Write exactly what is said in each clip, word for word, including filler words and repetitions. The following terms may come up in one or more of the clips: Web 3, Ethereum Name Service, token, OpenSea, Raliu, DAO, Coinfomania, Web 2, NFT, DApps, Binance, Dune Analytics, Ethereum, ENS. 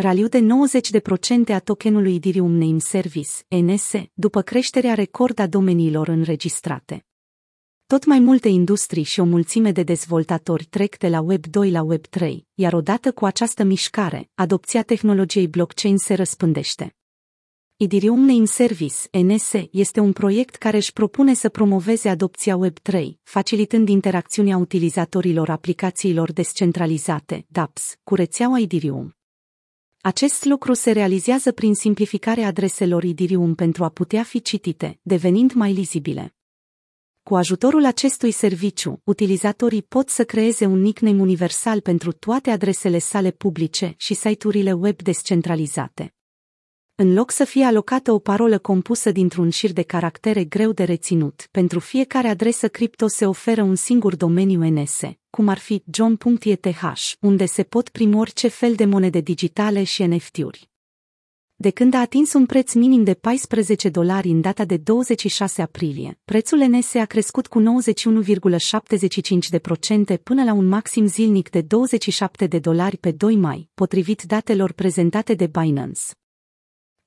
Raliu de nouăzeci la sută a tokenului Ethereum Name Service, N S, după creșterea record a domeniilor înregistrate. Tot mai multe industrii și o mulțime de dezvoltatori trec de la Web doi la Web trei, iar odată cu această mișcare, adopția tehnologiei blockchain se răspândește. Ethereum Name Service, N S, este un proiect care își propune să promoveze adopția Web trei, facilitând interacțiunea utilizatorilor aplicațiilor descentralizate, DApps, cu rețeaua Ethereum. Acest lucru se realizează prin simplificarea adreselor Ethereum pentru a putea fi citite, devenind mai lizibile. Cu ajutorul acestui serviciu, utilizatorii pot să creeze un nickname universal pentru toate adresele sale publice și site-urile web descentralizate. În loc să fie alocată o parolă compusă dintr-un șir de caractere greu de reținut, pentru fiecare adresă cripto se oferă un singur domeniu N S, cum ar fi john punct e t h, unde se pot primi orice fel de monede digitale și N F T-uri. De când a atins un preț minim de paisprezece dolari în data de douăzeci și șase aprilie, prețul N S a crescut cu nouăzeci și unu virgulă șaptezeci și cinci la sută până la un maxim zilnic de douăzeci și șapte de dolari pe doi mai, potrivit datelor prezentate de Binance.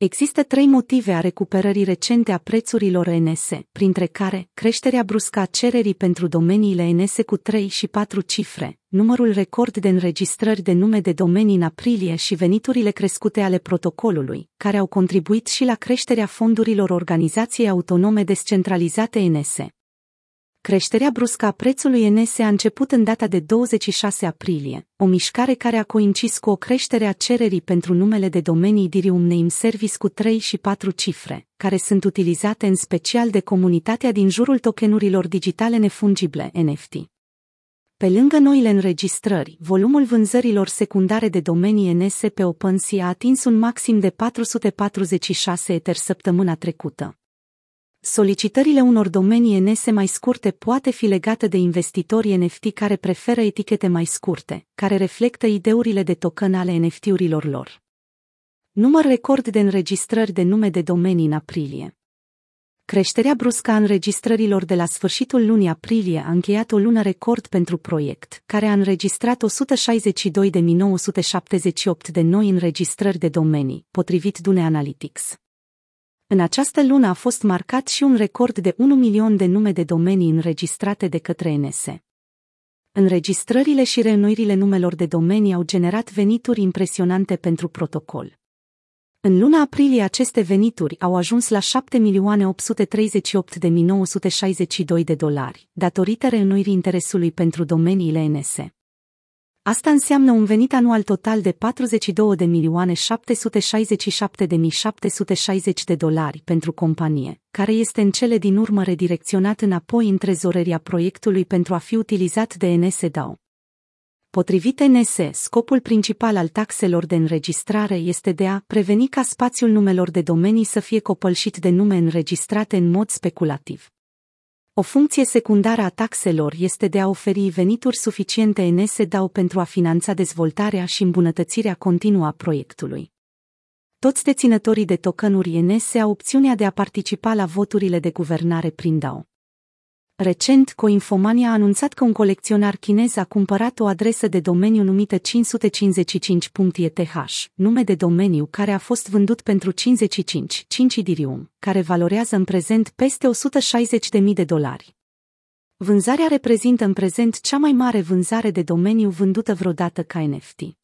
Există trei motive a recuperării recente a prețurilor N S, printre care creșterea bruscă a cererii pentru domeniile N S cu trei și patru cifre, numărul record de înregistrări de nume de domenii în aprilie și veniturile crescute ale protocolului, care au contribuit și la creșterea fondurilor organizației autonome descentralizate N S. Creșterea bruscă a prețului N S a început în data de douăzeci și șase aprilie, o mișcare care a coincis cu o creștere a cererii pentru numele de domenii Ethereum Name Service cu trei și patru cifre, care sunt utilizate în special de comunitatea din jurul tokenurilor digitale nefungible N F T. Pe lângă noile înregistrări, volumul vânzărilor secundare de domenii N S pe OpenSea a atins un maxim de patru sute patruzeci și șase ether săptămâna trecută. Solicitările unor domenii N S mai scurte poate fi legată de investitori N F T care preferă etichete mai scurte, care reflectă I D-urile de token ale N F T-urilor lor. Număr record de înregistrări de nume de domenii în aprilie. Creșterea bruscă a înregistrărilor de la sfârșitul lunii aprilie a încheiat o lună record pentru proiect, care a înregistrat o sută șaizeci și două mii nouă sute șaptezeci și opt de noi înregistrări de domenii, potrivit Dune Analytics. În această lună a fost marcat și un record de un milion de nume de domenii înregistrate de către N S. Înregistrările și reînnoirile numelor de domenii au generat venituri impresionante pentru protocol. În luna aprilie aceste venituri au ajuns la șapte milioane opt sute treizeci și opt mii nouă sute șaizeci și doi de dolari, datorită reînnoirii interesului pentru domeniile N S. Asta înseamnă un venit anual total de patruzeci și două de milioane șapte sute șaizeci și șapte mii șapte sute șaizeci de dolari pentru companie, care este în cele din urmă redirecționat înapoi în trezoreria proiectului pentru a fi utilizat de N S D A O. Potrivit N S, scopul principal al taxelor de înregistrare este de a preveni ca spațiul numelor de domenii să fie copălșit de nume înregistrate în mod speculativ. O funcție secundară a taxelor este de a oferi venituri suficiente N S D A O pentru a finanța dezvoltarea și îmbunătățirea continuă a proiectului. Toți deținătorii de tokenuri N S au opțiunea de a participa la voturile de guvernare prin D A O. Recent, Coinfomania a anunțat că un colecționar chinez a cumpărat o adresă de domeniu numită cinci sute cincizeci și cinci punct e t h, nume de domeniu care a fost vândut pentru cincizeci și cinci virgulă cinci Ethereum, care valorează în prezent peste o sută șaizeci de mii de dolari. Vânzarea reprezintă în prezent cea mai mare vânzare de domeniu vândută vreodată ca N F T.